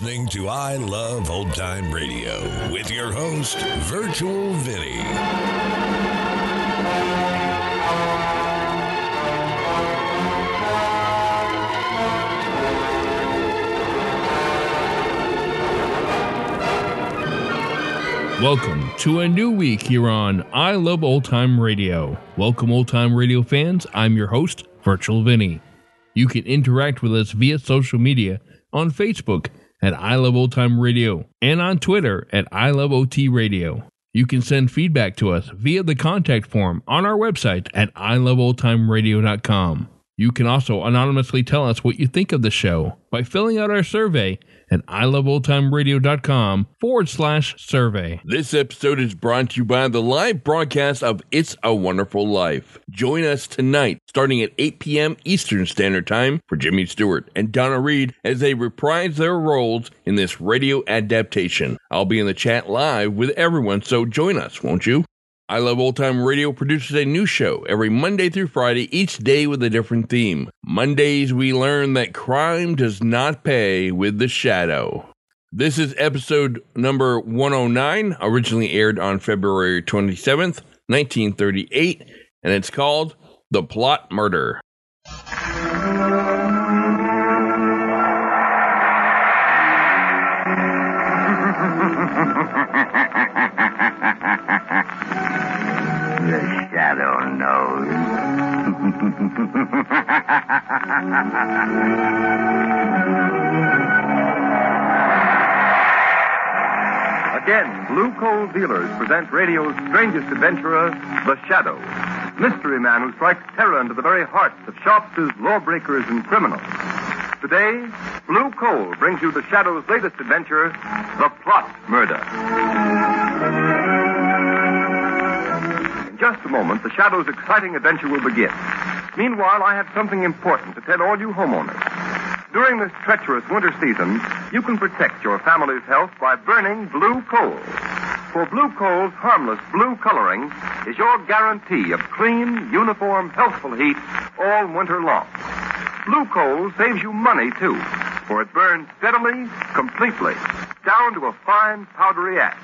listening to I Love Old Time Radio with your host, Virtual Vinny. Welcome to a new week here on I Love Old Time Radio. Welcome, old time radio fans. I'm your host, Virtual Vinny. You can interact with us via social media on Facebook at I Love Old Time Radio and on Twitter at I Love OT Radio. You can send feedback to us via the contact form on our website at iloveoldtimeradio.com. You can also anonymously tell us what you think of the show by filling out our survey at iloveoldtimeradio.com/survey. This episode is brought to you by the live broadcast of It's a Wonderful Life. Join us tonight, starting at 8 p.m. Eastern Standard Time, for Jimmy Stewart and Donna Reed as they reprise their roles in this radio adaptation. I'll be in the chat live with everyone, so join us, won't you? I Love Old Time Radio produces a new show every Monday through Friday, each day with a different theme. Mondays, we learn that crime does not pay with The Shadow. This is episode number 109, originally aired on February 27th, 1938, and it's called The Plot Murder. Again, Blue Coal Dealers present radio's strangest adventurer, The Shadow. Mystery man who strikes terror into the very hearts of shopsters, lawbreakers, and criminals. Today, Blue Coal brings you The Shadow's latest adventure, The Plot Murder. In just a moment, The Shadow's exciting adventure will begin. Meanwhile, I have something important to tell all you homeowners. During this treacherous winter season, you can protect your family's health by burning blue coal. For blue coal's harmless blue coloring is your guarantee of clean, uniform, healthful heat all winter long. Blue coal saves you money, too, for it burns steadily, completely, down to a fine, powdery ash.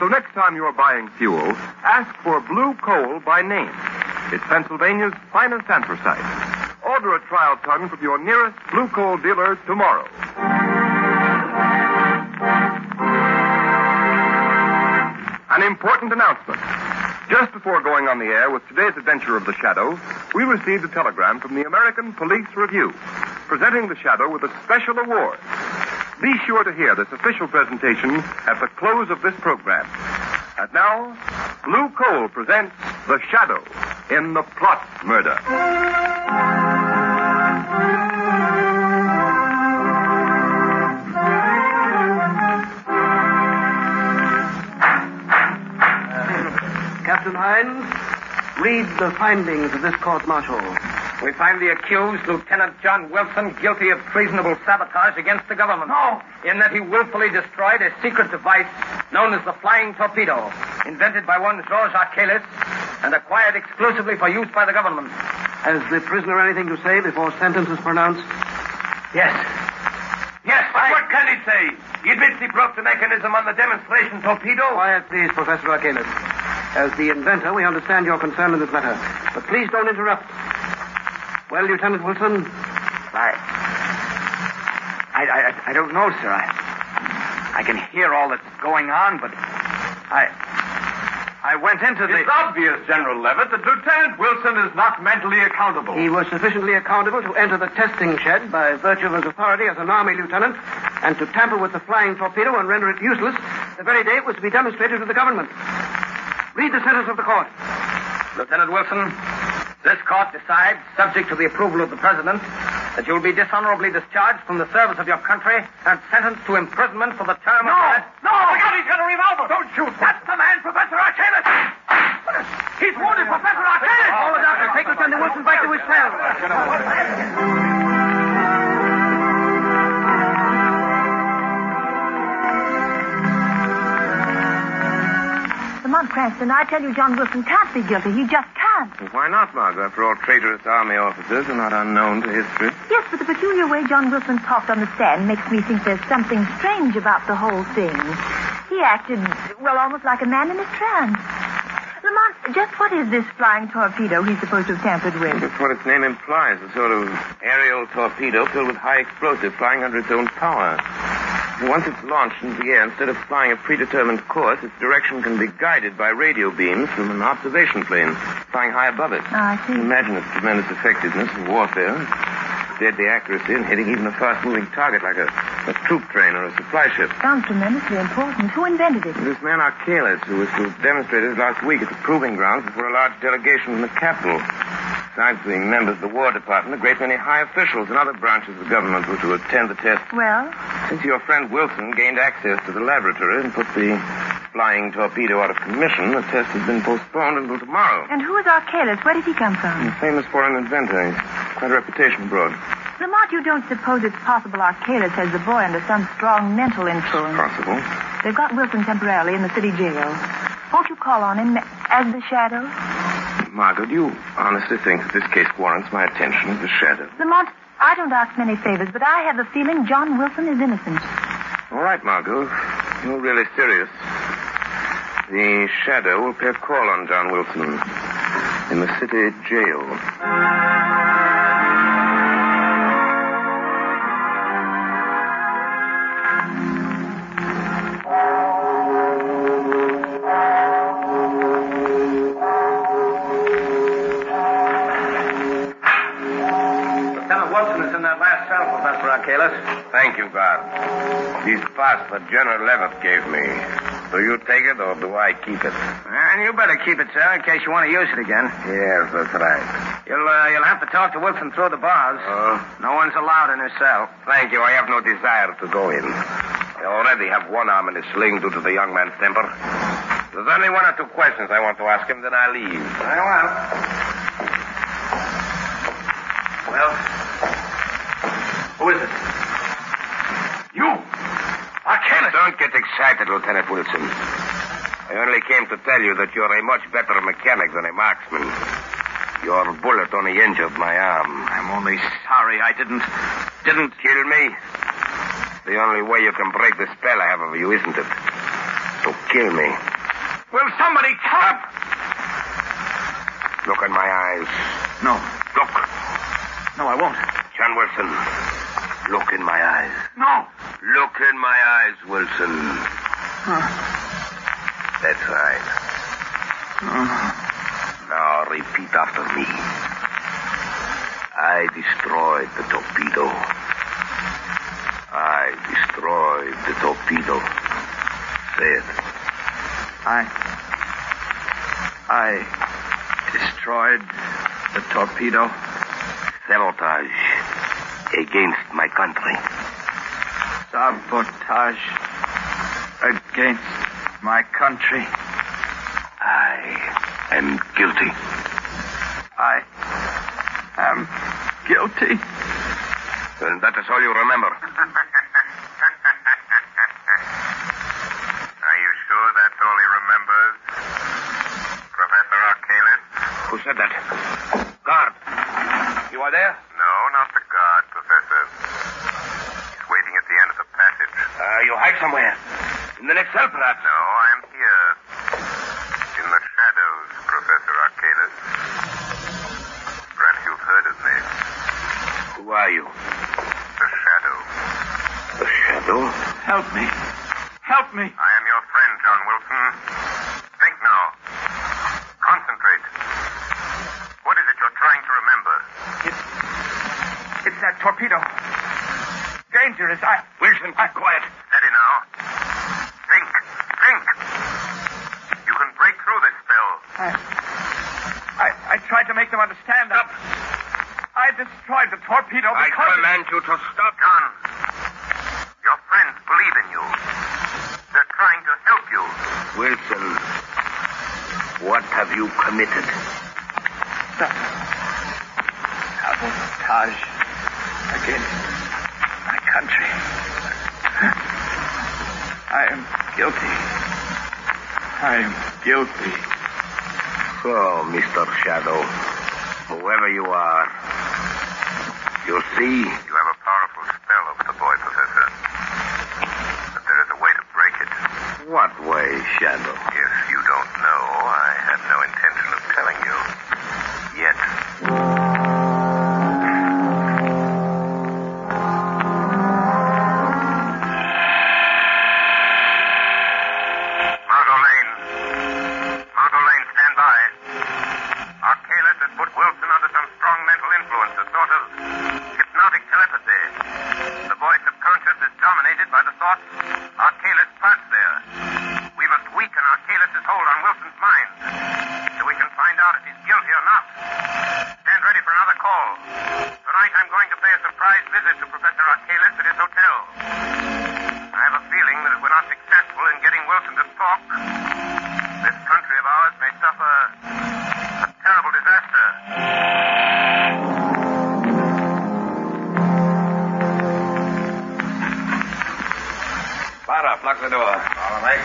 So next time you're buying fuel, ask for blue coal by name. It's Pennsylvania's finest anthracite. Order a trial ton from your nearest blue coal dealer tomorrow. An important announcement. Just before going on the air with today's adventure of The Shadow, we received a telegram from the American Police Review presenting The Shadow with a special award. Be sure to hear this official presentation at the close of this program. And now, Blue Coal presents The Shadow in The Plot Murder. Captain Hines, read the findings of this court-martial. We find the accused, Lieutenant John Wilson, guilty of treasonable sabotage against the government. No! In that he willfully destroyed a secret device known as the Flying Torpedo, invented by one George Arcalis and acquired exclusively for use by the government. Has the prisoner anything to say before sentence is pronounced? Yes. Yes, but what can he say? He admits he broke the mechanism on the demonstration torpedo. Quiet, please, Professor Arcanus. As the inventor, we understand your concern in this matter. But please don't interrupt. Well, Lieutenant Wilson? I don't know, sir. I can hear all that's going on, but I went into the... It's obvious, General Leavitt, that Lieutenant Wilson is not mentally accountable. He was sufficiently accountable to enter the testing shed by virtue of his authority as an Army lieutenant and to tamper with the flying torpedo and render it useless the very day it was to be demonstrated to the government. Read the sentence of the court. Lieutenant Wilson... This court decides, subject to the approval of the president, that you'll be dishonorably discharged from the service of your country and sentenced to imprisonment for the term of... No! My God, he's got a revolver! Don't shoot! That's the man, Professor Arcanus! He's wounded, Professor Arcanus! Call the doctor. Take Lieutenant Wilson back to his cell. Lamont Cranston, I tell you John Wilson can't be guilty. He just can't. chances. Why not, Margot? After all, traitorous army officers are not unknown to history. Yes, but the peculiar way John Wilson talked on the stand makes me think there's something strange about the whole thing. He acted, well, almost like a man in a trance. Lamont, just what is this flying torpedo he's supposed to have tampered with? That's what its name implies, a sort of aerial torpedo filled with high explosive flying under its own power. Once it's launched into the air, instead of flying a predetermined course, its direction can be guided by radio beams from an observation plane flying high above it. Oh, I see. Imagine its tremendous effectiveness in warfare, deadly accuracy in hitting even a fast-moving target like a troop train or a supply ship. Sounds tremendously important. Who invented it? This man Arcalis, who was to demonstrate it last week at the proving grounds before a large delegation from the capital. Besides being members of the War Department, a great many high officials and other branches of government were to attend the test. Well? Since your friend Wilson gained access to the laboratory and put the flying torpedo out of commission, the test has been postponed until tomorrow. And who is Arcalis? Where did he come from? He's famous for an inventor. He's quite a reputation abroad. Lamont, you don't suppose it's possible Arcalis has the boy under some strong mental influence? It's possible. They've got Wilson temporarily in the city jail. Won't you call on him as the Shadow? Margot, do you honestly think that this case warrants my attention as the Shadow? Lamont, I don't ask many favors, but I have the feeling John Wilson is innocent. All right, Margot. You're really serious. The Shadow will pay a call on John Wilson in the city jail. Thank you, God. These parts that General Leavitt gave me. Do you take it or do I keep it? And you better keep it, sir, in case you want to use it again. Yes, that's right. You'll have to talk to Wilson through the bars. No one's allowed in his cell. Thank you. I have no desire to go in. I already have one arm in a sling due to the young man's temper. There's only one or two questions I want to ask him, then I leave. Very well. Well... Who is it? You! Arcanus! Don't get excited, Lieutenant Wilson. I only came to tell you that you're a much better mechanic than a marksman. Your bullet only injured my arm. I'm only sorry I didn't kill me. The only way you can break the spell I have over you, isn't it? To kill me. Will somebody come? Look in my eyes. No. Look. No, I won't. John Wilson, look in my eyes. No. Look in my eyes, Wilson. That's right. Now repeat after me. I destroyed the torpedo. I destroyed the torpedo. Say it. I destroyed the torpedo. Sabotage. Against my country. Sabotage against my country. I am guilty. I am guilty. And that is all you remember. Are you sure that's all he remembers? Professor Arcanus? Who said that? Guard. You are there? No, not the guard, Professor. He's waiting at the end of the passage. You hide somewhere. In the next cell, perhaps. No, I'm here. In the shadows, Professor Arcanus. Perhaps you've heard of me. Who are you? The Shadow. The Shadow? Help me. Help me. I am your friend, John Wilson. Think now. Concentrate. What is it you're trying to remember? It's that torpedo. Dangerous. Wilson, be quiet. Steady now. Think. Think. You can break through this spell. I tried to make them understand. Stop. I destroyed the torpedo because... I command you to stop. John, your friends believe in you. They're trying to help you. Wilson, what have you committed? Sabotage. Against my country. I am guilty. I am guilty. So, Mr. Shadow, whoever you are, you see... You have a powerful spell over the boy, Professor. But there is a way to break it. What way, Shadow? If you don't know, I have no intention of telling you. Yet. Margot Lane, stand by. Arcalis has put Wilson under some strong mental influence, a sort of hypnotic telepathy. The boy's subconscious is dominated by the thoughts Arcalis plants there. We must weaken Arcalis' hold on Wilson's mind so we can find out if he's guilty or not. Stand ready for another call. Tonight I'm going to pay a surprise visit to Professor Arcalis at his hotel. I have a feeling that if we're not successful in getting Wilson to talk, this country of ours may suffer a terrible disaster. Barloff, lock the door. All right.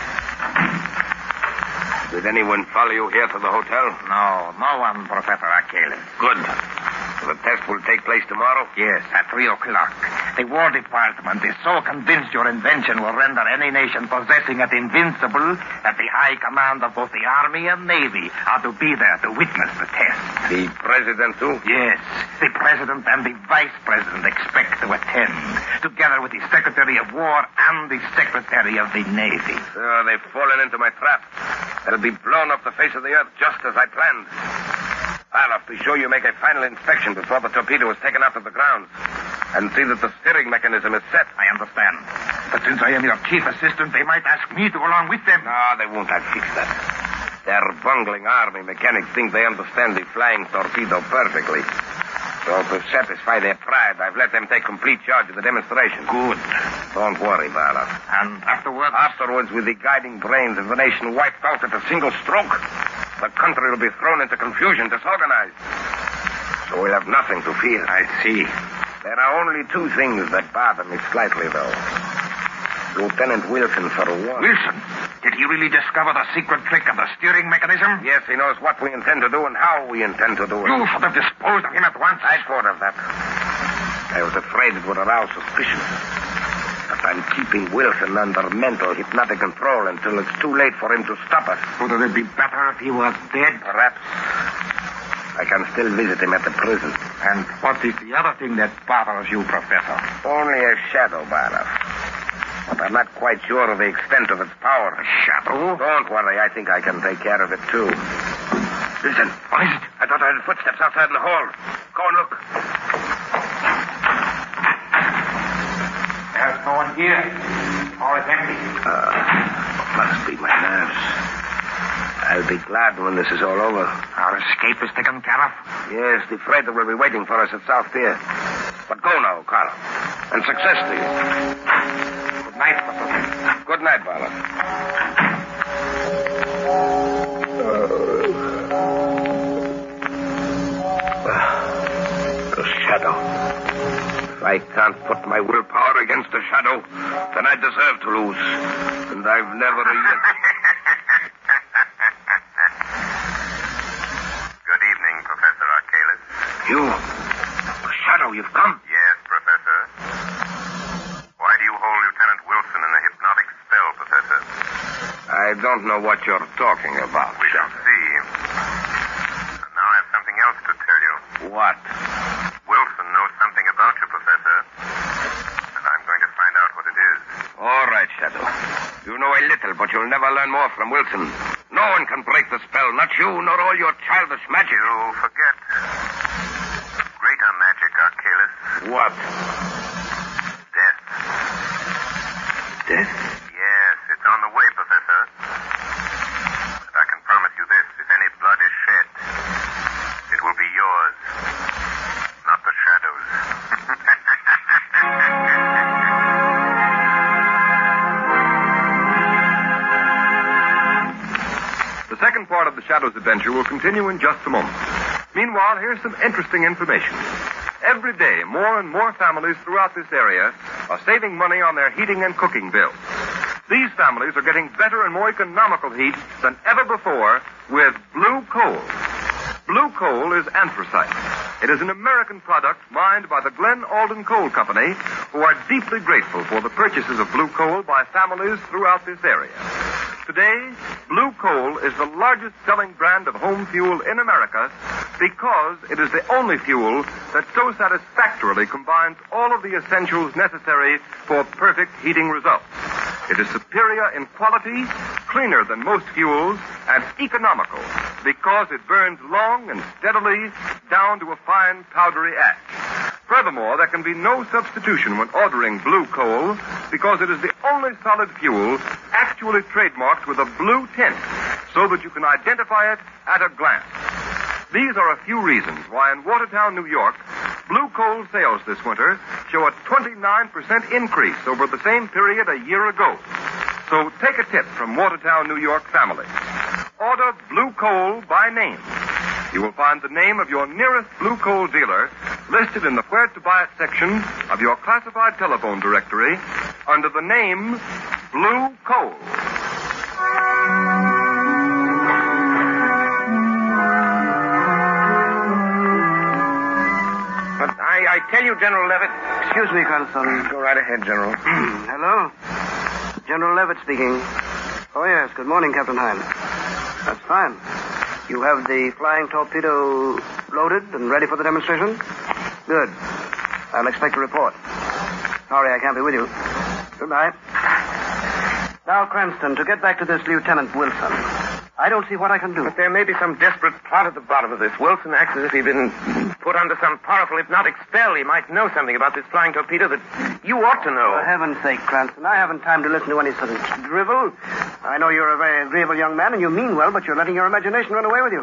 Did anyone follow you here to the hotel? No one, Professor Arcalis. Good. The test will take place tomorrow? Yes, at 3:00. The War Department is so convinced your invention will render any nation possessing it invincible that the high command of both the Army and Navy are to be there to witness the test. The President, too? Yes. The President and the Vice President expect to attend, together with the Secretary of War and the Secretary of the Navy. So they've fallen into my trap. They'll be blown off the face of the earth just as I planned. Barloff, be sure you make a final inspection before the torpedo is taken out of the grounds. And see that the steering mechanism is set. I understand. But since I am your chief assistant, they might ask me to go along with them. No, they won't. I'll fix that. Their bungling army mechanics think they understand the flying torpedo perfectly. So to satisfy their pride, I've let them take complete charge of the demonstration. Good. Don't worry, Barloff. And afterwards? Afterwards, with the guiding brains of the nation wiped out at a single stroke, the country will be thrown into confusion, disorganized. So we'll have nothing to fear. I see. There are only two things that bother me slightly, though. Lieutenant Wilson, for one. Wilson? Did he really discover the secret trick of the steering mechanism? Yes, he knows what we intend to do and how we intend to do it. You should have disposed of him at once. I thought of that. I was afraid it would arouse suspicion. But I'm keeping Wilson under mental hypnotic control until it's too late for him to stop us. Wouldn't it be better if he was dead? Perhaps. I can still visit him at the prison. And what is the other thing that bothers you, Professor? Only a shadow, Barloff. But I'm not quite sure of the extent of its power. A shadow? Don't worry. I think I can take care of it, too. Listen. What is it? I thought I heard footsteps outside in the hall. Go and look. There's no one here. The hall is empty. Must be my nerves. I'll be glad when this is all over. Our escape is taken care of? Yes, the freighter will be waiting for us at South Pier. But go now, Carl. And success to you. Good night, Professor. Good night, Barloff. The shadow. If I can't put my willpower against the shadow, then I deserve to lose. And I've never yet... You, Shadow, you've come? Yes, Professor. Why do you hold Lieutenant Wilson in a hypnotic spell, Professor? I don't know what you're talking about, Shadow. We shall see. And now I have something else to tell you. What? Wilson knows something about you, Professor. And I'm going to find out what it is. All right, Shadow. You know a little, but you'll never learn more from Wilson. No one can break the spell, not you, nor all your childish magic. You forget... What? Death. Death? Yes, it's on the way, Professor. But I can promise you this. If any blood is shed, it will be yours, not the Shadow's. The second part of the Shadow's adventure will continue in just a moment. Meanwhile, here's some interesting information. Every day, more and more families throughout this area are saving money on their heating and cooking bills. These families are getting better and more economical heat than ever before with Blue Coal. Blue coal is anthracite. It is an American product mined by the Glen Alden Coal Company, who are deeply grateful for the purchases of blue coal by families throughout this area. Today, blue coal is the largest selling brand of home fuel in America because it is the only fuel that so satisfactorily combines all of the essentials necessary for perfect heating results. It is superior in quality, cleaner than most fuels, and economical because it burns long and steadily down to a fine powdery ash. Furthermore, there can be no substitution when ordering blue coal because it is the only solid fuel actually trademarked with a blue tint so that you can identify it at a glance. These are a few reasons why in Watertown, New York, blue coal sales this winter show a 29% increase over the same period a year ago. So take a tip from Watertown, New York families. Order blue coal by name. You will find the name of your nearest blue coal dealer listed in the Where to Buy It section of your classified telephone directory under the name Blue Coal. But I tell you, General Leavitt... Excuse me, Consul. Go right ahead, General. Hello? General Leavitt speaking. Oh, yes. Good morning, Captain Hine. That's fine. You have the flying torpedo loaded and ready for the demonstration? Good. I'll expect a report. Sorry, I can't be with you. Goodbye. Now, Cranston, to get back to this Lieutenant Wilson, I don't see what I can do. But there may be some desperate plot at the bottom of this. Wilson acts as if he'd been put under some powerful, if not expelled. He might know something about this flying torpedo that you ought to know. For heaven's sake, Cranston, I haven't time to listen to any sort of drivel. I know you're a very agreeable young man, and you mean well, but you're letting your imagination run away with you.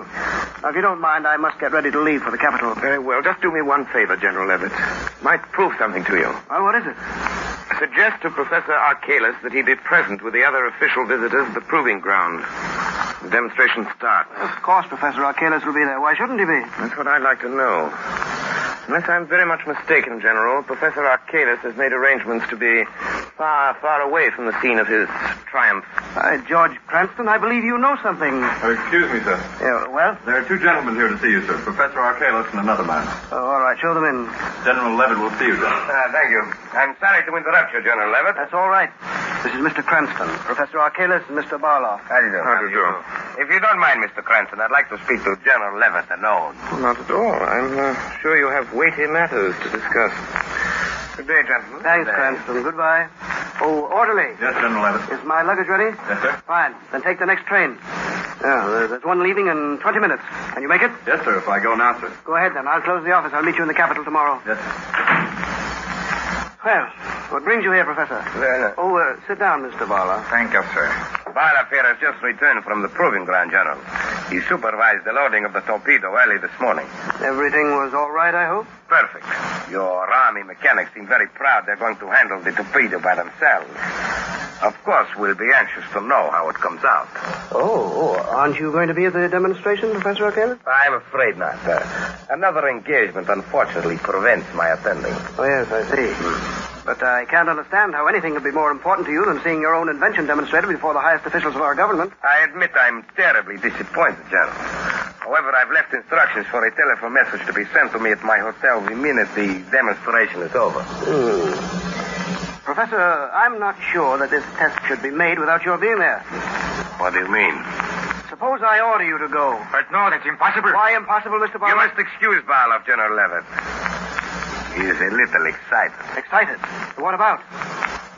Now, if you don't mind, I must get ready to leave for the capital. Very well. Just do me one favor, General Leavitt. Might prove something to you. Well, what is it? Suggest to Professor Archelaus that he be present with the other official visitors at the proving ground. The demonstration starts. Well, of course, Professor Arcanus will be there. Why shouldn't he be? That's what I'd like to know. Unless I'm very much mistaken, General, Professor Arcanus has made arrangements to be far, far away from the scene of his triumph. George Cranston, I believe you know something. Excuse me, sir. Yeah, well? There are two gentlemen here to see you, sir. Professor Arcanus and another man. Oh, all right. Show them in. General Leavitt will see you, sir. Thank you. I'm sorry to interrupt you, General Leavitt. That's all right. This is Mr. Cranston, Professor Arcanus, and Mr. Barloff. How do you do? How do you do? If you don't mind, Mr. Cranston, I'd like to speak to General Leavitt alone. Not at all. I'm sure you have weighty matters to discuss. Good day, gentlemen. Thanks, Cranston. Goodbye. Oh, orderly. Yes, General Leavitt. Is my luggage ready? Yes, sir. Fine. Then take the next train. Yeah, there's one leaving in 20 minutes. Can you make it? Yes, sir, if I go now, sir. Go ahead, then. I'll close the office. I'll meet you in the Capitol tomorrow. Yes, sir. Well, what brings you here, Professor? Sit down, Mr. Barlow. Thank you, sir. Barlow here has just returned from the proving ground, General. He supervised the loading of the torpedo early this morning. Everything was all right, I hope? Perfect. Your army mechanics seem very proud they're going to handle the torpedo by themselves. Of course, we'll be anxious to know how it comes out. Oh, aren't you going to be at the demonstration, Professor Arcanus? I'm afraid not, sir. Another engagement, unfortunately, prevents my attending. Oh, yes, I see. But I can't understand how anything could be more important to you than seeing your own invention demonstrated before the highest officials of our government. I admit I'm terribly disappointed, General. However, I've left instructions for a telephone message to be sent to me at my hotel the minute the demonstration is over. Professor, I'm not sure that this test should be made without your being there. What do you mean? Suppose I order you to go. But no, that's impossible. Why impossible, Mr. Barloff? You must excuse Barloff, General Leavitt. He is a little excited. Excited? What about?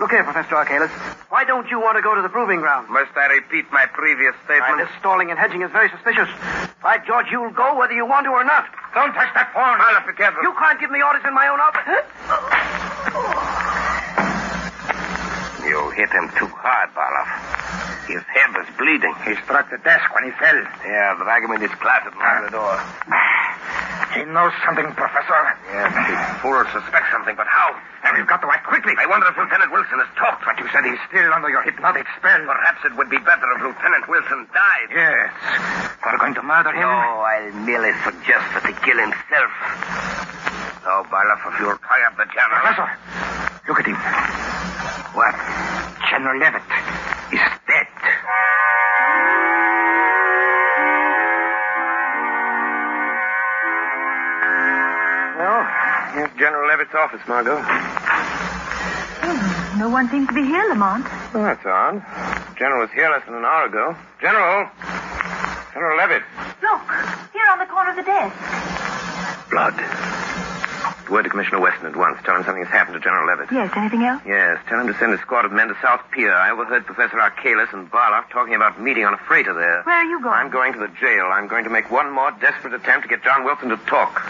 Look here, Professor Archelaus. Why don't you want to go to the proving ground? Must I repeat my previous statement? This stalling and hedging is very suspicious. By George, you'll go whether you want to or not. Don't touch that phone. Barloff, be careful. You can't give me orders in my own office. You hit him too hard, Barloff. His head was bleeding. He struck the desk when he fell. Yeah, drag him in his closet by the door. He knows something, Professor. Yes, the fool suspects something, but how? And we've got to act quickly. I wonder if Lieutenant Wilson has talked. But you said he's still under your hypnotic spell. Perhaps it would be better if Lieutenant Wilson died. Yes. We're going to murder him. No, I merely suggest that he kill himself. No, Barloff, if you'll tie up the general... Professor, look at him. What? General Leavitt. is dead. Well, here's General Levitt's office, Margot. Oh, no one seems to be here, Lamont. Oh, that's odd. General was here less than an hour ago. General! General Levitt. Look, here on the corner of the desk. Blood. Word to Commissioner Weston at once. Tell him something has happened to General Levitt. Yes, anything else? Yes, tell him to send a squad of men to South Pier. I overheard Professor Archelaus and Barloff talking about meeting on a freighter there. Where are you going? I'm going to the jail. I'm going to make one more desperate attempt to get John Wilson to talk.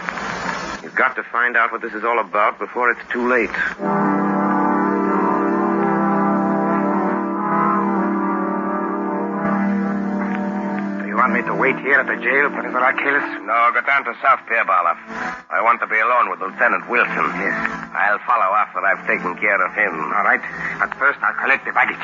You've got to find out what this is all about before it's too late. Want me to wait here at the jail, Professor Archelaus? No, go down to South Pier, Barloff. I want to be alone with Lieutenant Wilson. Yes. I'll follow after I've taken care of him. All right. But first, I'll collect the baggage.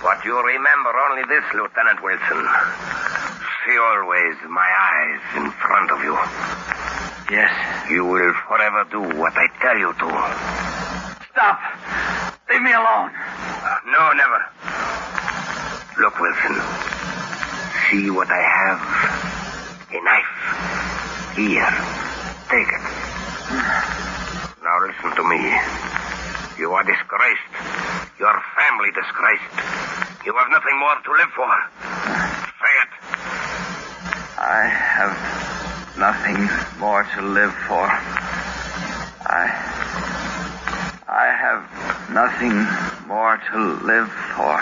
What you remember only this, Lieutenant Wilson. See always my eyes in front of you. Yes. You will forever do what I tell you to. Stop! Leave me alone. No, never. Look, Wilson. See what I have. A knife. Here. Take it. Now listen to me. You are disgraced. Your family disgraced. You have nothing more to live for. Say it. I have nothing more to live for. I have nothing more to live for.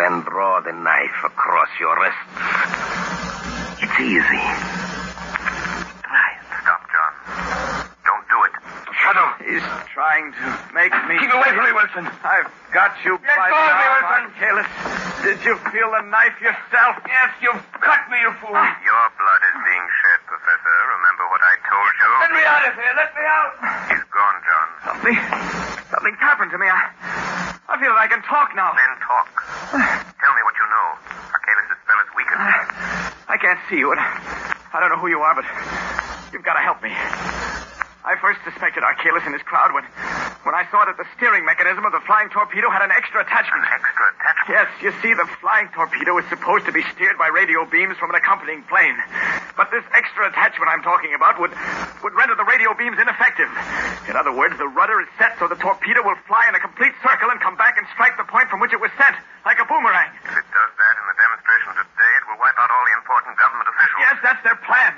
Then draw the knife across your wrists. It's easy. Try it. Stop, John. Don't do it. The Shadow. He's trying to make me... Keep away from me, Wilson. I've got you by the arm, Arcalis. Did you feel the knife yourself? Yes, you've cut me, you fool. Your blood is being shed, Professor. Remember what I told you? Let me out of here. Let me out. He's gone, John. Something's happened to me. I feel that I can talk now. Then talk. Tell me what you know. Arcalis' spell is weakened. I can't see you, and I don't know who you are, but you've got to help me. I first suspected Arcalis and his crowd when I saw that the steering mechanism of the Flying Torpedo had an extra attachment. An extra attachment? Yes, you see, the Flying Torpedo is supposed to be steered by radio beams from an accompanying plane. But this extra attachment I'm talking about would render the radio beams ineffective. In other words, the rudder is set so the torpedo will fly in a complete circle and come back and strike the point from which it was sent, like a boomerang. If it does that in the demonstration today, it will wipe out all the important government officials. Yes, that's their plan.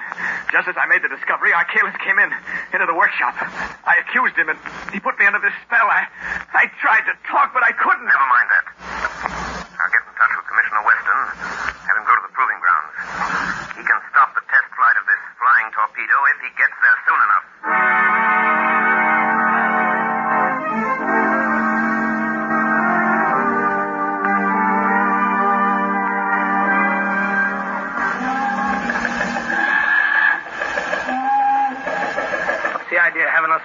Just as I made the discovery, Arcalis came into the workshop. I accused him, and he put me under this spell. I tried to talk, but I couldn't. Never mind that. I'll get in touch with Commissioner Weston. Have him go to the proving grounds. He can stop the test flight of this Flying Torpedo if he gets there soon enough.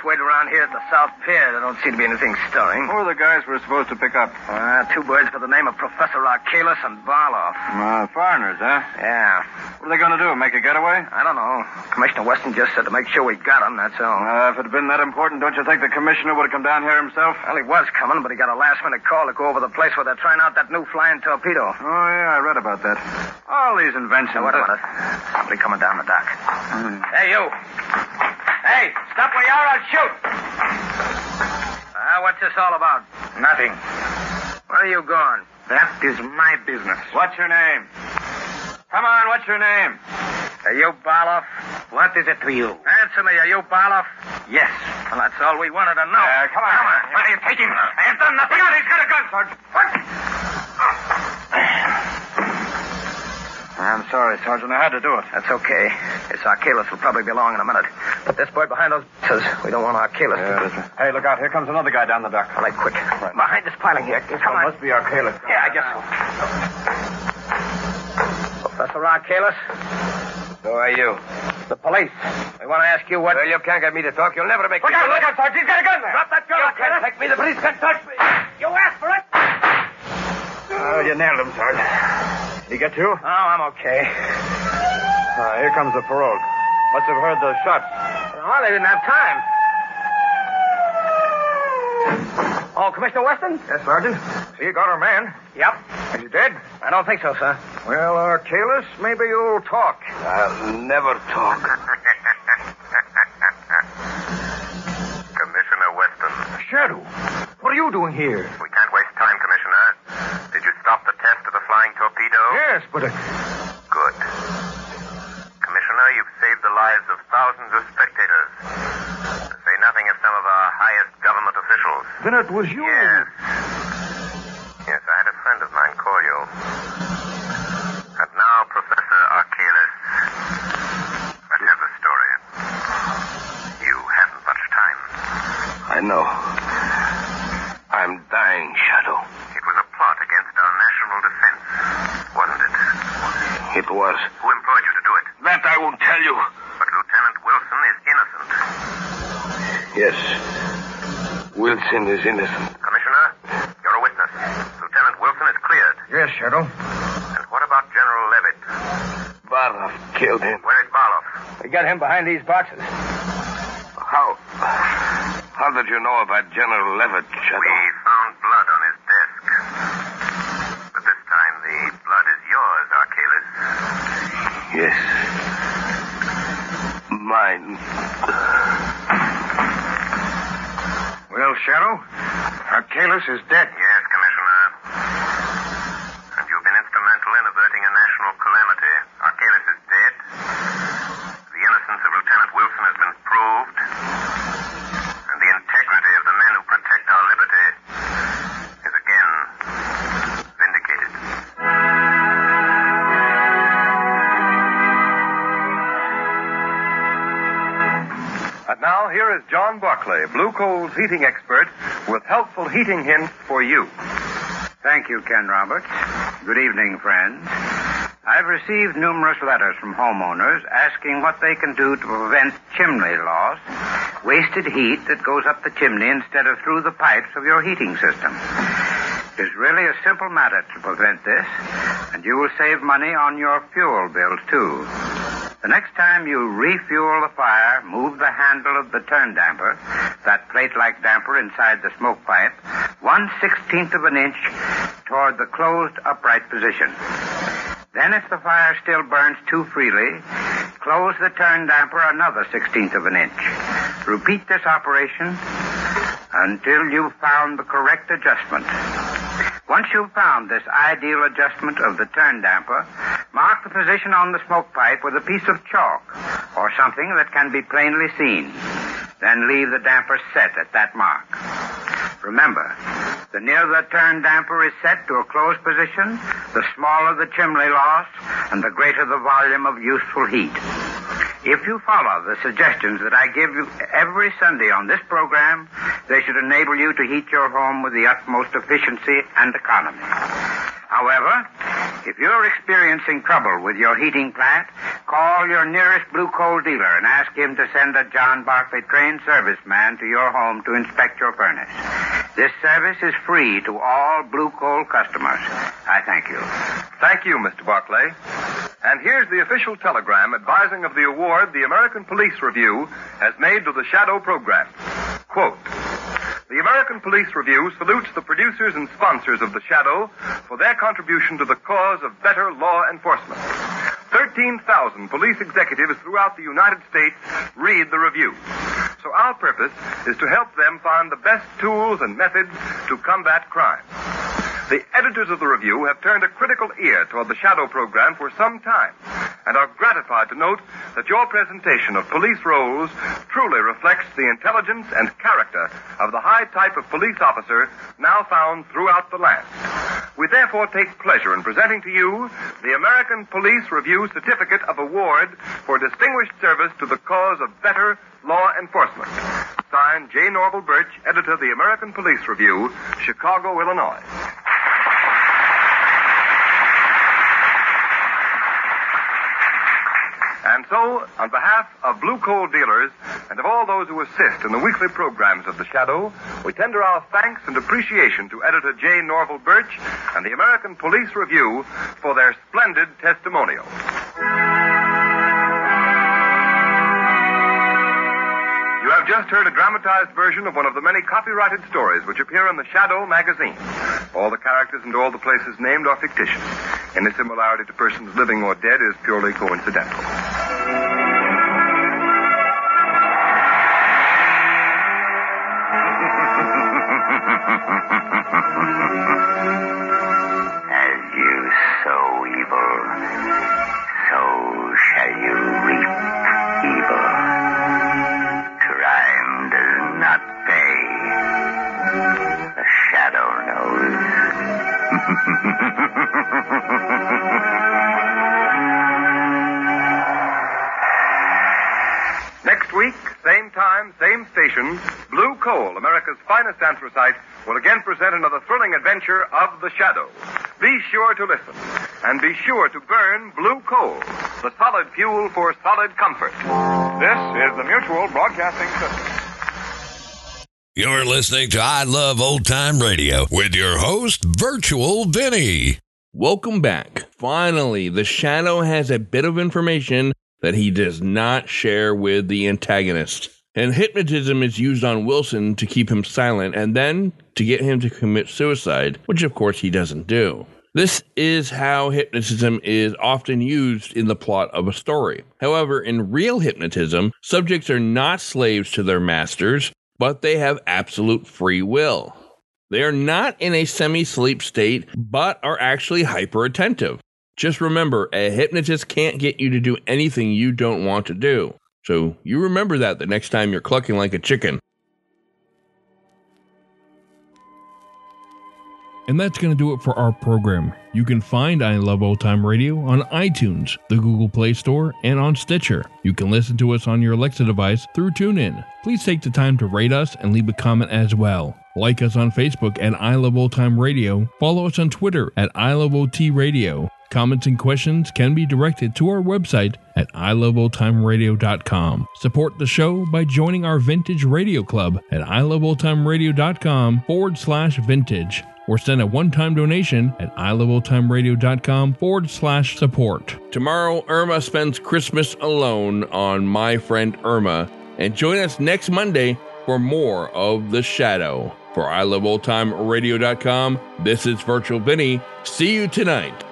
Wait around here at the South Pier. There don't seem to be anything stirring. Who are the guys we're supposed to pick up? Two birds by the name of Professor Archelaus and Barloff. Foreigners, huh? Yeah. What are they going to do, make a getaway? I don't know. Commissioner Weston just said to make sure we got them, that's all. If it had been that important, don't you think the commissioner would have come down here himself? Well, he was coming, but he got a last-minute call to go over the place where they're trying out that new Flying Torpedo. Oh, yeah, I read about that. All these inventions... Now, wait a minute. Somebody coming down the dock. Hey, you... Hey, stop where you are, I'll shoot. What's this all about? Nothing. Where are you going? That is my business. What's your name? Come on, what's your name? Are you Barloff? What is it to you? Answer me, are you Barloff? Yes. Well, that's all we wanted to know. Come on. Where are you taking him? I have done nothing. Look out, he's got a gun, Sergeant. What? I'm sorry, Sergeant. I had to do it. That's okay. This Arcalis will probably be along in a minute. But this bird behind those says we don't want Arcalis to... Hey, look out. Here comes another guy down the dock. All right, quick. Right. Behind this piling here. Come on. Must be Arcalis. Yeah, I guess so. Professor Arcalis? Who are you? The police. They want to ask you what... Well, you can't get me to talk. You'll never make me... Look out, Sergeant. He's got a gun there. Drop that gun, Arcalis. You can't take me. The police can't touch me. You asked for it. Oh, you nailed him, Sergeant. Did he get you? Oh, I'm okay. Here comes the parole. Must have heard the shots. Oh, they didn't have time. Oh, Commissioner Weston? Yes, Sergeant. So you got our man? Yep. Is he dead? I don't think so, sir. Well, Arcalis, maybe you'll talk. I'll never talk. Commissioner Weston. Shadow, what are you doing here? We can't waste time, Commissioner. Did you stop the test of the flying torpedo? Yes, but... Good. Commissioner, you've saved the lives of thousands of spectators. To say nothing of some of our highest government officials. Then it was you. Yes. Yes, I had a friend of mine call you. And now, Professor Archelaus, I have a story. You haven't much time. I know. I'm dying, Shadow. It was a plot against our national defense, wasn't it? It was. Who employed you to do it? That I won't tell you. But Lieutenant Wilson is innocent. Yes. Wilson is innocent. Commissioner, you're a witness. Lieutenant Wilson is cleared. Yes, Shadow. And what about General Leavitt? Barloff killed him. Where is Barloff? We got him behind these boxes. How did you know about General Leavitt, Shadow? We found blood on his desk. But this time the blood is yours, Arcalis. Yes. Mine. Well, Shadow, Arcalis is dead. Yes, Commissioner. And you've been instrumental in averting a national calamity. Arcalis is dead. The innocence of Lieutenant Wilson has been proved. And the integrity of the men who protect our liberty is again vindicated. And now, here is John Buckley, Blue Coal's heating expert, with helpful heating hints for you. Thank you, Ken Roberts. Good evening, friends. I've received numerous letters from homeowners asking what they can do to prevent chimney loss, wasted heat that goes up the chimney instead of through the pipes of your heating system. It's really a simple matter to prevent this, and you will save money on your fuel bills, too. The next time you refuel the fire, move the handle of the turn damper, that plate-like damper inside the smoke pipe, 1/16 of an inch toward the closed upright position. Then if the fire still burns too freely, close the turn damper another 1/16 of an inch. Repeat this operation until you've found the correct adjustment. Once you've found this ideal adjustment of the turn damper, mark the position on the smoke pipe with a piece of chalk or something that can be plainly seen. Then leave the damper set at that mark. Remember, the nearer the turn damper is set to a closed position, the smaller the chimney loss and the greater the volume of useful heat. If you follow the suggestions that I give you every Sunday on this program, they should enable you to heat your home with the utmost efficiency and economy. However, if you're experiencing trouble with your heating plant, call your nearest Blue Coal dealer and ask him to send a John Barclay trained serviceman to your home to inspect your furnace. This service is free to all Blue Coal customers. I thank you. Thank you, Mr. Barclay. And here's the official telegram advising of the award the American Police Review has made to the Shadow program. Quote, "The American Police Review salutes the producers and sponsors of The Shadow for their contribution to the cause of better law enforcement. 13,000 police executives throughout the United States read the review. So our purpose is to help them find the best tools and methods to combat crime. The editors of the review have turned a critical ear toward the Shadow program for some time and are gratified to note that your presentation of police roles truly reflects the intelligence and character of the high type of police officer now found throughout the land. We therefore take pleasure in presenting to you the American Police Review Certificate of Award for Distinguished Service to the Cause of Better Law Enforcement. Signed, J. Norville Birch, editor of the American Police Review, Chicago, Illinois." And so, on behalf of Blue Coal dealers and of all those who assist in the weekly programs of The Shadow, we tender our thanks and appreciation to editor J. Norville Birch and the American Police Review for their splendid testimonial. You have have just heard a dramatized version of one of the many copyrighted stories which appear in The Shadow magazine. All the characters and all the places named are fictitious. Any similarity to persons living or dead is purely coincidental. As you sow evil, so shall you reap evil. Crime does not pay. The Shadow knows. Next week, same time, same station, Blue Coal, America's finest anthracite, will again present another thrilling adventure of The Shadow. Be sure to listen, and be sure to burn blue coal, the solid fuel for solid comfort. This is the Mutual Broadcasting System. You're listening to I Love Old Time Radio with your host, Virtual Vinny. Welcome back. Finally, The Shadow has a bit of information that he does not share with the antagonist. And hypnotism is used on Wilson to keep him silent and then to get him to commit suicide, which of course he doesn't do. This is how hypnotism is often used in the plot of a story. However, in real hypnotism, subjects are not slaves to their masters, but they have absolute free will. They are not in a semi-sleep state, but are actually hyper-attentive. Just remember, a hypnotist can't get you to do anything you don't want to do. So you remember that the next time you're clucking like a chicken. And that's going to do it for our program. You can find I Love Old Time Radio on iTunes, the Google Play Store, and on Stitcher. You can listen to us on your Alexa device through TuneIn. Please take the time to rate us and leave a comment as well. Like us on Facebook at I Love Old Time Radio. Follow us on Twitter at I Love OT Radio. Comments and questions can be directed to our website at iloveoldtimeradio.com. Support the show by joining our Vintage Radio Club at iloveoldtimeradio.com/vintage or send a one-time donation at iloveoldtimeradio.com/support. Tomorrow, Irma spends Christmas alone on My Friend Irma, and join us next Monday for more of The Shadow. For iloveoldtimeradio.com, this is Virtual Vinny. See you tonight.